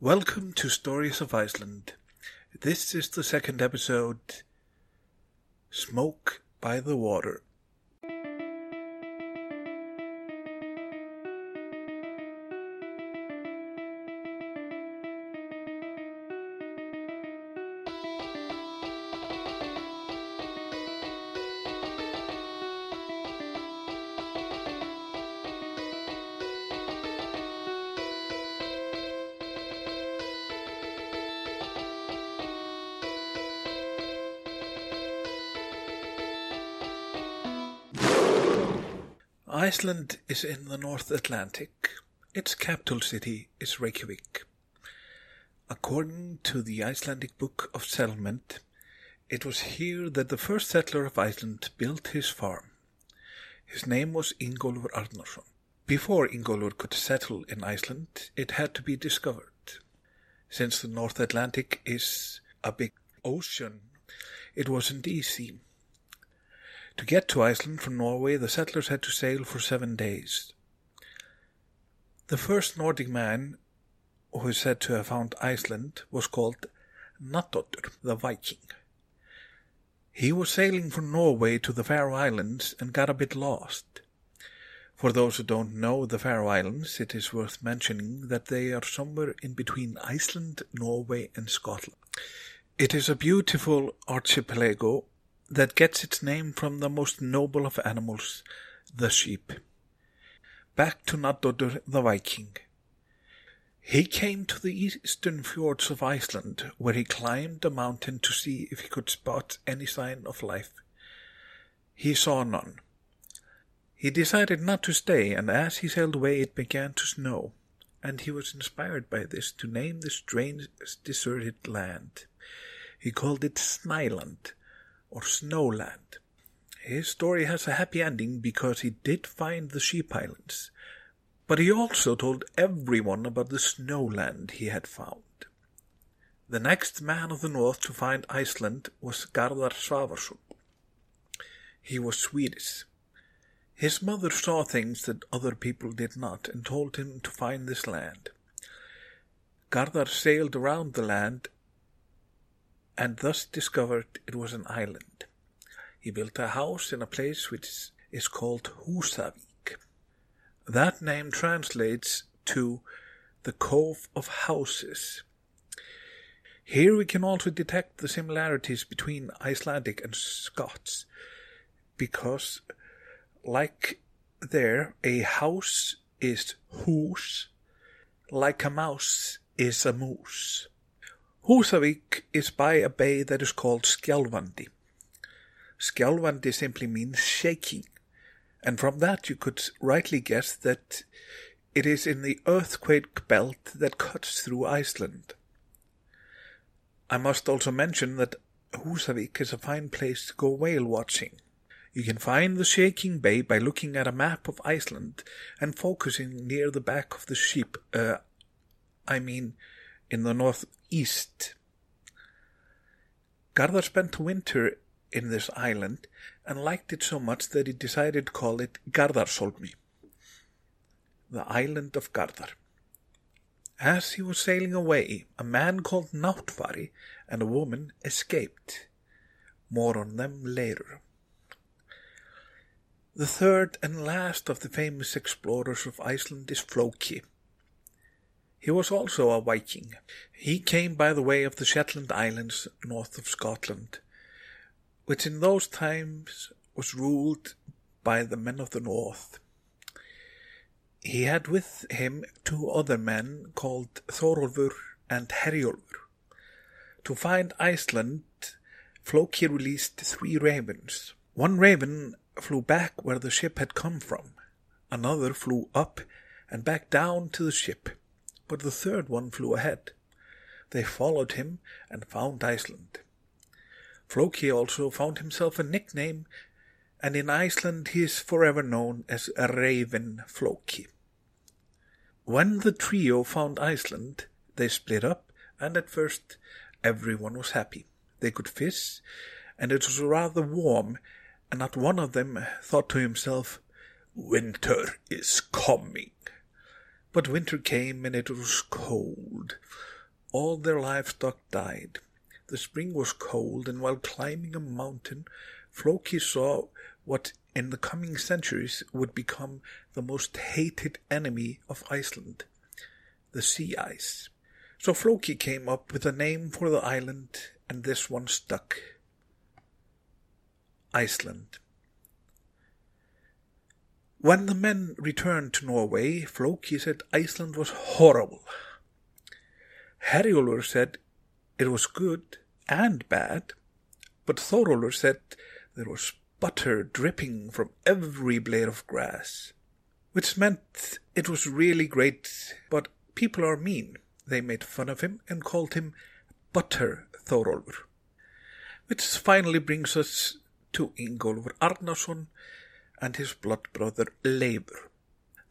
Welcome to Stories of Iceland. This is the second episode, Smoke by the Water. Iceland is in the North Atlantic. Its capital city is Reykjavík. According to the Icelandic Book of Settlement, it was here that the first settler of Iceland built his farm. His name was Ingólfur Arnarson. Before Ingólfur could settle in Iceland, it had to be discovered. Since the North Atlantic is a big ocean, it wasn't easy. To get to Iceland from Norway, the settlers had to sail for 7 days. The first Nordic man who is said to have found Iceland was called Naddodd, the Viking. He was sailing from Norway to the Faroe Islands and got a bit lost. For those who don't know the Faroe Islands, it is worth mentioning that they are somewhere in between Iceland, Norway and Scotland. It is a beautiful archipelago that gets its name from the most noble of animals, the sheep. Back to Naddodd the Viking. He came to the eastern fjords of Iceland, where he climbed a mountain to see if he could spot any sign of life. He saw none. He decided not to stay, and as he sailed away it began to snow, and he was inspired by this to name this strange deserted land. He called it Snæland, or Snowland. His story has a happy ending because he did find the sheep islands, but he also told everyone about the snowland he had found. The next man of the north to find Iceland was Garðar Svavarsson. He was Swedish. His mother saw things that other people did not and told him to find this land. Garðar sailed around the land and thus discovered it was an island. He built a house in a place which is called Húsavík. That name translates to the Cove of Houses. Here we can also detect the similarities between Icelandic and Scots, because, like there, a house is hús, like a mouse is a moose. Húsavík is by a bay that is called Skjálfandi. Skjálfandi simply means shaking, and from that you could rightly guess that it is in the earthquake belt that cuts through Iceland. I must also mention that Húsavík is a fine place to go whale watching. You can find the shaking bay by looking at a map of Iceland and focusing near the back of the ship, in the northeast. Garðar spent the winter in this island and liked it so much that he decided to call it Garðarsolmi, the island of Garðar. As he was sailing away, a man called Náttfari and a woman escaped. More on them later. The third and last of the famous explorers of Iceland is Floki. He was also a Viking. He came by the way of the Shetland Islands north of Scotland, which in those times was ruled by the men of the north. He had with him 2 other men called Þorólfur and Herjólfur. To find Iceland, Floki released 3 ravens. One raven flew back where the ship had come from. Another flew up and back down to the ship, but the third one flew ahead. They followed him and found Iceland. Floki also found himself a nickname, and in Iceland he is forever known as Raven Floki. When the trio found Iceland, they split up, and at first everyone was happy. They could fish, and it was rather warm, and not one of them thought to himself, "Winter is coming." But winter came and it was cold. All their livestock died. The spring was cold, and while climbing a mountain, Floki saw what in the coming centuries would become the most hated enemy of Iceland, the sea ice. So Floki came up with a name for the island, and this one stuck. Iceland. When the men returned to Norway, Floki said Iceland was horrible. Herjólfur said it was good and bad, but Þorólfur said there was butter dripping from every blade of grass, which meant it was really great, but people are mean. They made fun of him and called him Butter Þorólfur. Which finally brings us to Ingólfur Arnarson and his blood brother Leifur.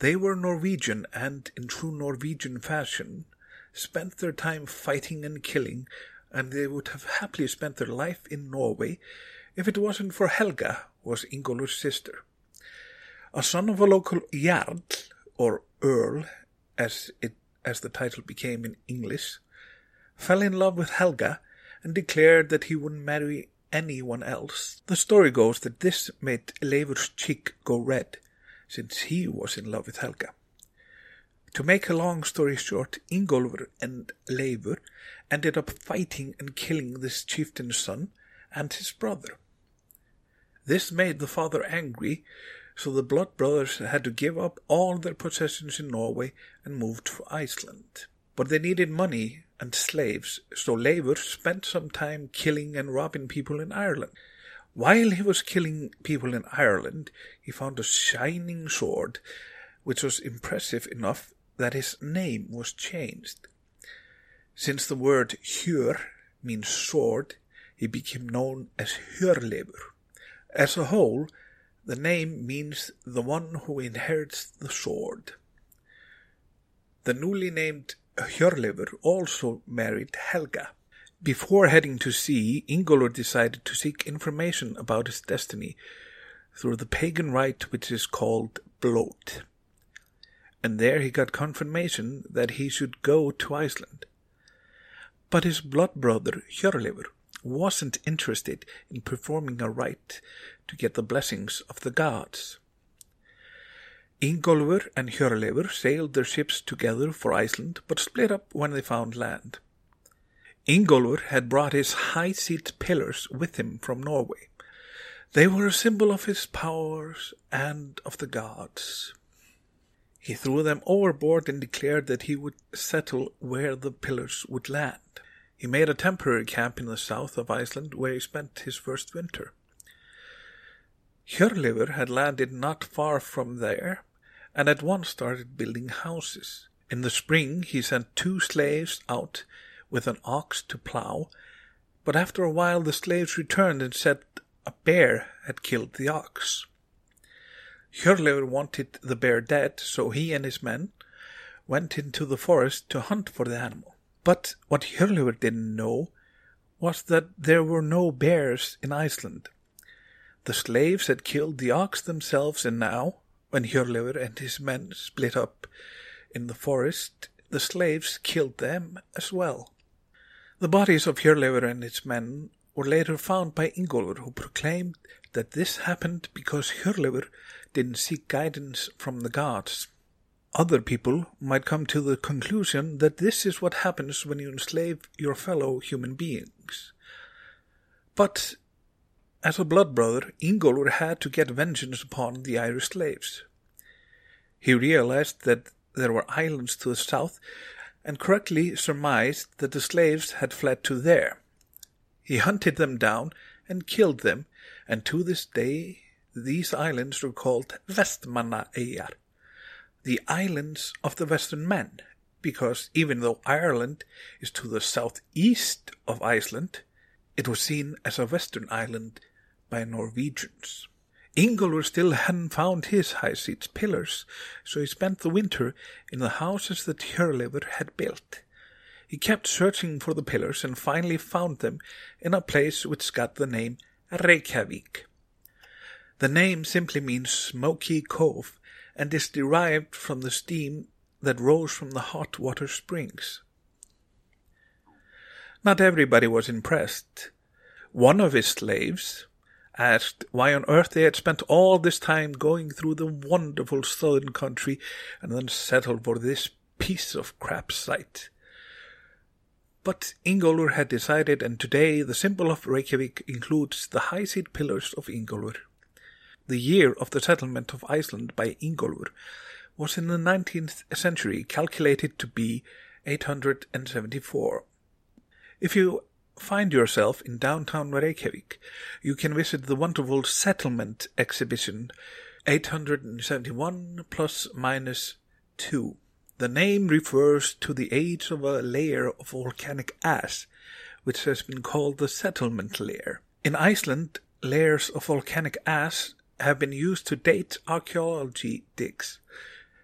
They were Norwegian and, in true Norwegian fashion, spent their time fighting and killing, and they would have happily spent their life in Norway if it wasn't for Helga, who was Ingólfur's sister. A son of a local jarl, or earl, as the title became in English, fell in love with Helga and declared that he wouldn't marry anyone else. The story goes that this made Leifur's cheek go red, since he was in love with Helga. To make a long story short, Ingólfur and Leifur ended up fighting and killing this chieftain's son and his brother. This made the father angry, so the blood brothers had to give up all their possessions in Norway and moved to Iceland. But they needed money and slaves, so Leifur spent some time killing and robbing people in Ireland. While he was killing people in Ireland, he found a shining sword, which was impressive enough that his name was changed. Since the word hjör means sword, he became known as Hjörleifur. As a whole, the name means the one who inherits the sword. The newly named Hjörleifur also married Helga. Before heading to sea, Ingólfur decided to seek information about his destiny through the pagan rite which is called Blot. And there he got confirmation that he should go to Iceland. But his blood brother, Hjörleifur, wasn't interested in performing a rite to get the blessings of the gods. Ingólfur and Hjörleifur sailed their ships together for Iceland, but split up when they found land. Ingólfur had brought his high-seat pillars with him from Norway. They were a symbol of his powers and of the gods. He threw them overboard and declared that he would settle where the pillars would land. He made a temporary camp in the south of Iceland, where he spent his first winter. Hjörleifur had landed not far from there, and at once started building houses. In the spring he sent 2 slaves out with an ox to plow, but after a while the slaves returned and said a bear had killed the ox. Hjörleifur wanted the bear dead, so he and his men went into the forest to hunt for the animal. But what Hjörleifur didn't know was that there were no bears in Iceland. The slaves had killed the ox themselves, and now, when Hjörleifur and his men split up in the forest, the slaves killed them as well. The bodies of Hjörleifur and his men were later found by Ingólfur, who proclaimed that this happened because Hjörleifur didn't seek guidance from the gods. Other people might come to the conclusion that this is what happens when you enslave your fellow human beings. But, as a blood brother, Ingólfur had to get vengeance upon the Irish slaves. He realized that there were islands to the south, and correctly surmised that the slaves had fled to there. He hunted them down and killed them, and to this day these islands are called Vestmannaeyjar, the islands of the Western men, because even though Ireland is to the southeast of Iceland, it was seen as a Western island by Norwegians. Ingólfur still hadn't found his high-seat pillars, so he spent the winter in the houses that Hjörleifur had built. He kept searching for the pillars and finally found them in a place which got the name Reykjavík. The name simply means smoky cove, and is derived from the steam that rose from the hot water springs. Not everybody was impressed. One of his slaves asked why on earth they had spent all this time going through the wonderful southern country and then settled for this piece of crap site. But Ingólfur had decided, and today the symbol of Reykjavík includes the high-seat pillars of Ingólfur. The year of the settlement of Iceland by Ingólfur was in the 19th century calculated to be 874. If you find yourself in downtown Reykjavík, you can visit the wonderful settlement exhibition 871 plus minus 2. The name refers to the age of a layer of volcanic ash, which has been called the settlement layer. In Iceland, layers of volcanic ash have been used to date archaeology digs.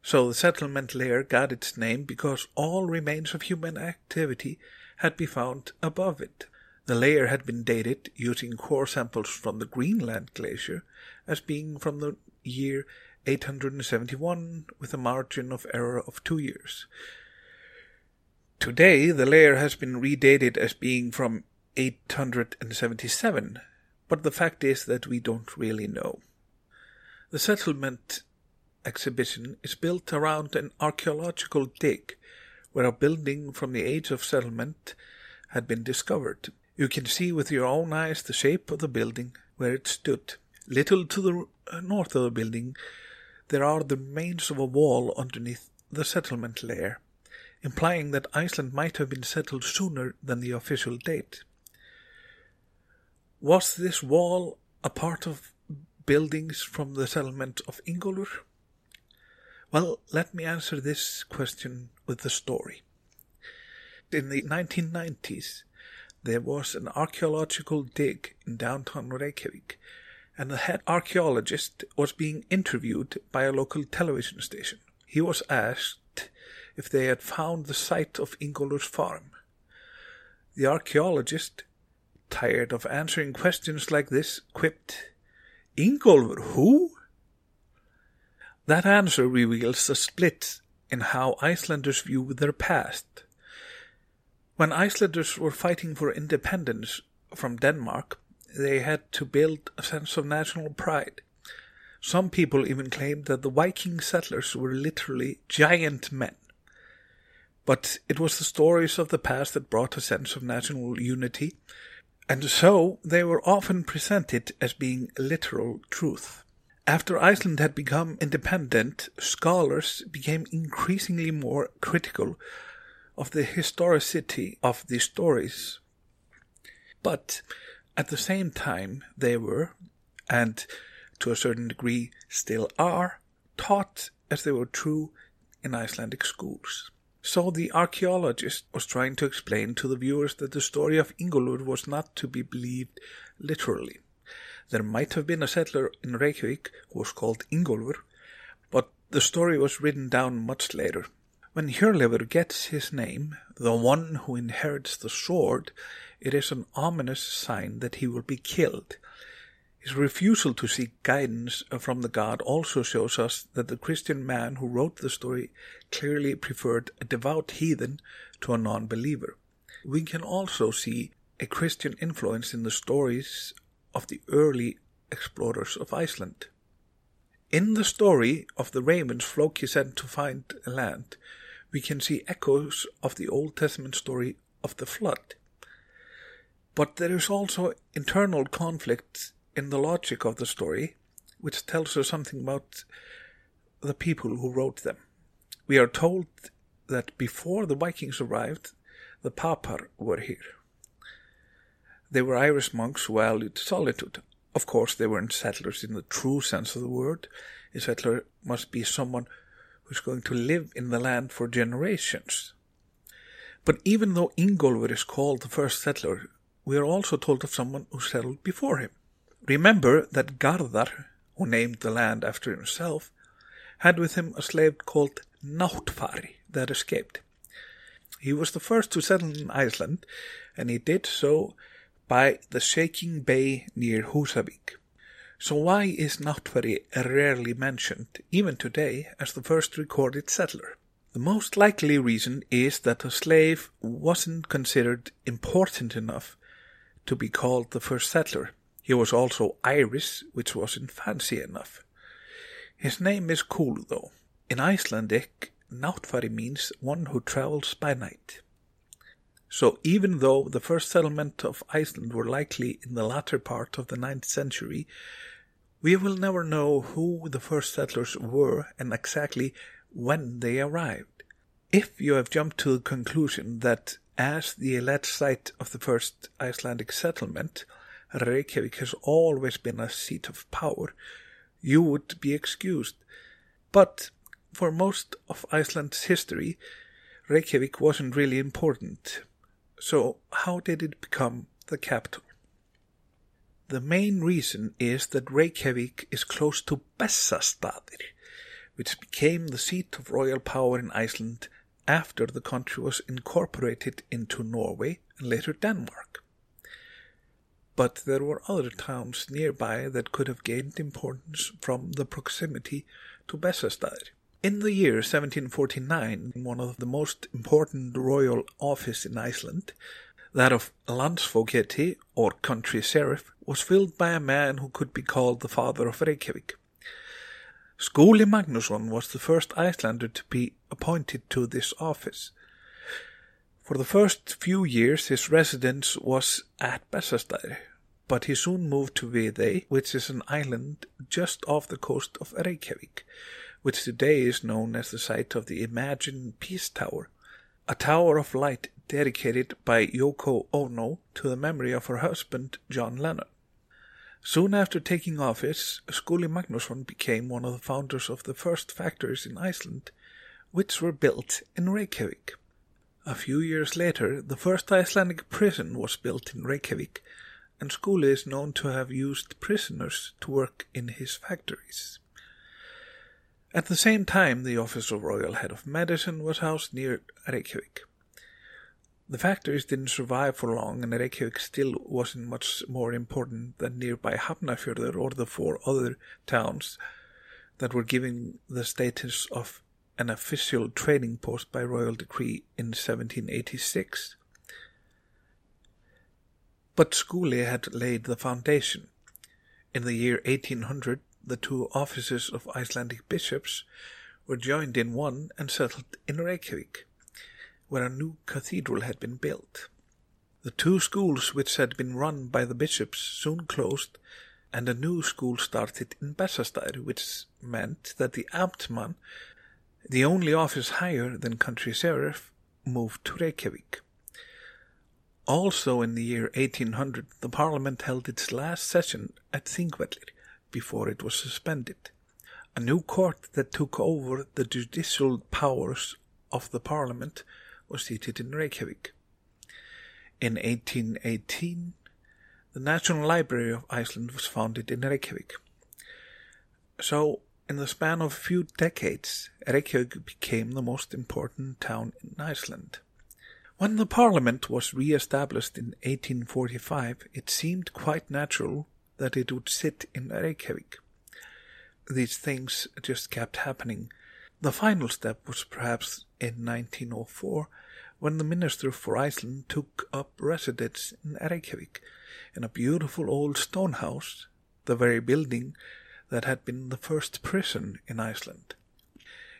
So the settlement layer got its name because all remains of human activity had been found above it. The layer had been dated using core samples from the Greenland glacier as being from the year 871 with a margin of error of 2 years. Today the layer has been redated as being from 877, but the fact is that we don't really know. The settlement exhibition is built around an archaeological dig where a building from the age of settlement had been discovered. You can see with your own eyes the shape of the building where it stood. Little to the north of the building, there are the remains of a wall underneath the settlement layer, implying that Iceland might have been settled sooner than the official date. Was this wall a part of buildings from the settlement of Ingólfur? Well, let me answer this question with a story. In the 1990s, there was an archaeological dig in downtown Reykjavík, and the head archaeologist was being interviewed by a local television station. He was asked if they had found the site of Ingólfur's farm. The archaeologist, tired of answering questions like this, quipped, "Ingólfur who?" That answer reveals the split in how Icelanders view their past. When Icelanders were fighting for independence from Denmark, they had to build a sense of national pride. Some people even claimed that the Viking settlers were literally giant men. But it was the stories of the past that brought a sense of national unity, and so they were often presented as being literal truth. After Iceland had become independent, scholars became increasingly more critical of the historicity of these stories. But at the same time, they were, and to a certain degree still are, taught as they were true in Icelandic schools. So the archaeologist was trying to explain to the viewers that the story of Ingólfur was not to be believed literally. There might have been a settler in Reykjavík who was called Ingólfur, but the story was written down much later. When Hjörleifur gets his name, the one who inherits the sword, it is an ominous sign that he will be killed. His refusal to seek guidance from the god also shows us that the Christian man who wrote the story clearly preferred a devout heathen to a non-believer. We can also see a Christian influence in the stories of the early explorers of Iceland. In the story of the ravens Floki sent to find land, we can see echoes of the Old Testament story of the flood. But there is also internal conflict in the logic of the story, which tells us something about the people who wrote them. We are told that before the Vikings arrived, the Papar were here. They were Irish monks who valued solitude. Of course, they weren't settlers in the true sense of the word. A settler must be someone who's going to live in the land for generations. But even though Ingólfur is called the first settler, we are also told of someone who settled before him. Remember that Garðar, who named the land after himself, had with him a slave called Náttfari that escaped. He was the first to settle in Iceland, and he did so by the shaking bay near Húsavík. So why is Náttfari rarely mentioned, even today, as the first recorded settler? The most likely reason is that the slave wasn't considered important enough to be called the first settler. He was also Irish, which wasn't fancy enough. His name is cool, though. In Icelandic, Náttfari means one who travels by night. So even though the first settlement of Iceland were likely in the latter part of the 9th century, we will never know who the first settlers were and exactly when they arrived. If you have jumped to the conclusion that as the alleged site of the first Icelandic settlement, Reykjavík has always been a seat of power, you would be excused. But for most of Iceland's history, Reykjavík wasn't really important. So how did it become the capital? The main reason is that Reykjavík is close to Bessastadir, which became the seat of royal power in Iceland after the country was incorporated into Norway and later Denmark. But there were other towns nearby that could have gained importance from the proximity to Bessastadir. In the year 1749, one of the most important royal offices in Iceland, that of landsfogeti or country sheriff, was filled by a man who could be called the father of Reykjavík. Skúli Magnússon was the first Icelander to be appointed to this office. For the first few years his residence was at Bessastaðir, but he soon moved to Viðey, which is an island just off the coast of Reykjavík, which today is known as the site of the imagined Peace Tower, a tower of light dedicated by Yoko Ono to the memory of her husband John Lennon. Soon after taking office, Skúli Magnússon became one of the founders of the first factories in Iceland, which were built in Reykjavík. A few years later, the first Icelandic prison was built in Reykjavík, and Skúli is known to have used prisoners to work in his factories. At the same time, the office of Royal Head of Medicine was housed near Reykjavík. The factories didn't survive for long, and Reykjavík still wasn't much more important than nearby Hafnarfjörður or the four other towns that were given the status of an official trading post by royal decree in 1786. But Skúli had laid the foundation. In the year 1800, the two offices of Icelandic bishops were joined in one and settled in Reykjavík, where a new cathedral had been built. The two schools which had been run by the bishops soon closed, and a new school started in Bessastaðir, which meant that the amtmann, the only office higher than country sheriff, moved to Reykjavík. Also in the year 1800, the parliament held its last session at Þingvellir before it was suspended. A new court that took over the judicial powers of the parliament was seated in Reykjavík. In 1818, the National Library of Iceland was founded in Reykjavík. So, in the span of a few decades, Reykjavík became the most important town in Iceland. When the Parliament was re-established in 1845, it seemed quite natural that it would sit in Reykjavík. These things just kept happening. The final step was perhaps in 1904, when the minister for Iceland took up residence in Reykjavík, in a beautiful old stone house, the very building that had been the first prison in Iceland.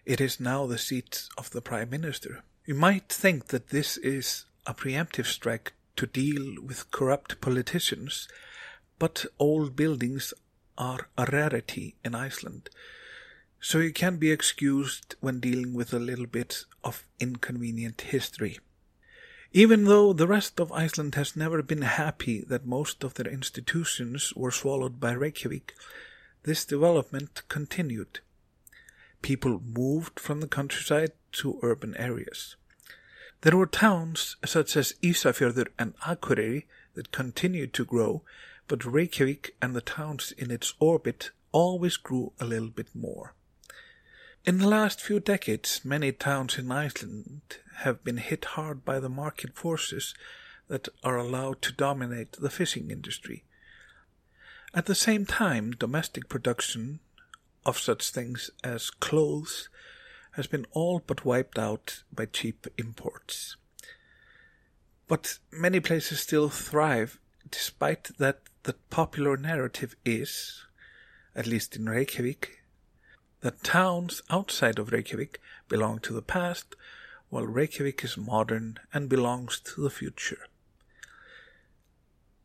It is now the seat of the Prime Minister. You might think that this is a preemptive strike to deal with corrupt politicians, but old buildings are a rarity in Iceland, so you can be excused when dealing with a little bit of inconvenient history. Even though the rest of Iceland has never been happy that most of their institutions were swallowed by Reykjavík, this development continued. People moved from the countryside to urban areas. There were towns such as Ísafjörður and Akureyri that continued to grow, but Reykjavík and the towns in its orbit always grew a little bit more. In the last few decades, many towns in Iceland have been hit hard by the market forces that are allowed to dominate the fishing industry. At the same time, domestic production of such things as clothes has been all but wiped out by cheap imports. But many places still thrive, despite that the popular narrative is, at least in Reykjavik, that towns outside of Reykjavik belong to the past, while Reykjavik is modern and belongs to the future.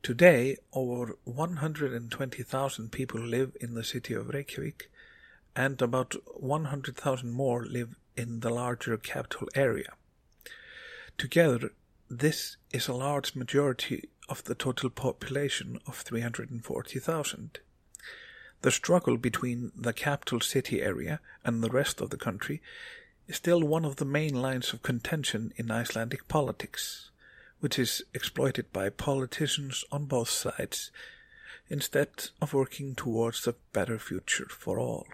Today, over 120,000 people live in the city of Reykjavik, and about 100,000 more live in the larger capital area. Together, this is a large majority of the total population of 340,000. The struggle between the capital city area and the rest of the country is still one of the main lines of contention in Icelandic politics, which is exploited by politicians on both sides, instead of working towards a better future for all.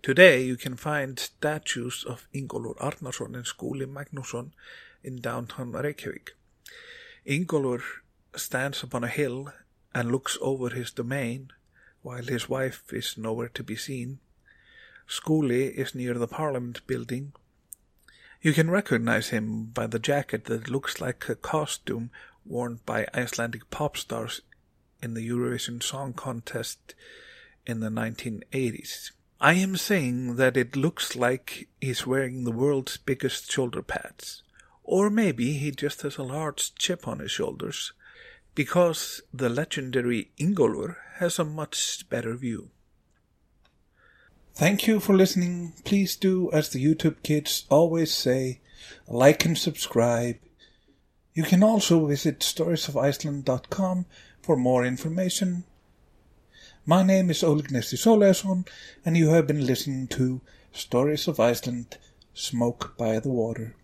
Today you can find statues of Ingólfur Arnarson and Skúli Magnússon in downtown Reykjavik. Ingólfur stands upon a hill and looks over his domain, while his wife is nowhere to be seen. Skúli is near the Parliament building. You can recognize him by the jacket that looks like a costume worn by Icelandic pop stars in the Eurovision Song Contest in the 1980s. I am saying that it looks like he's wearing the world's biggest shoulder pads. Or maybe he just has a large chip on his shoulders, because the legendary Ingólfur has a much better view. Thank you for listening. Please do, as the YouTube kids always say, like and subscribe. You can also visit storiesoficeland.com for more information. My name is Ølgnessi Solæsson, and you have been listening to Stories of Iceland, Smoke by the Water.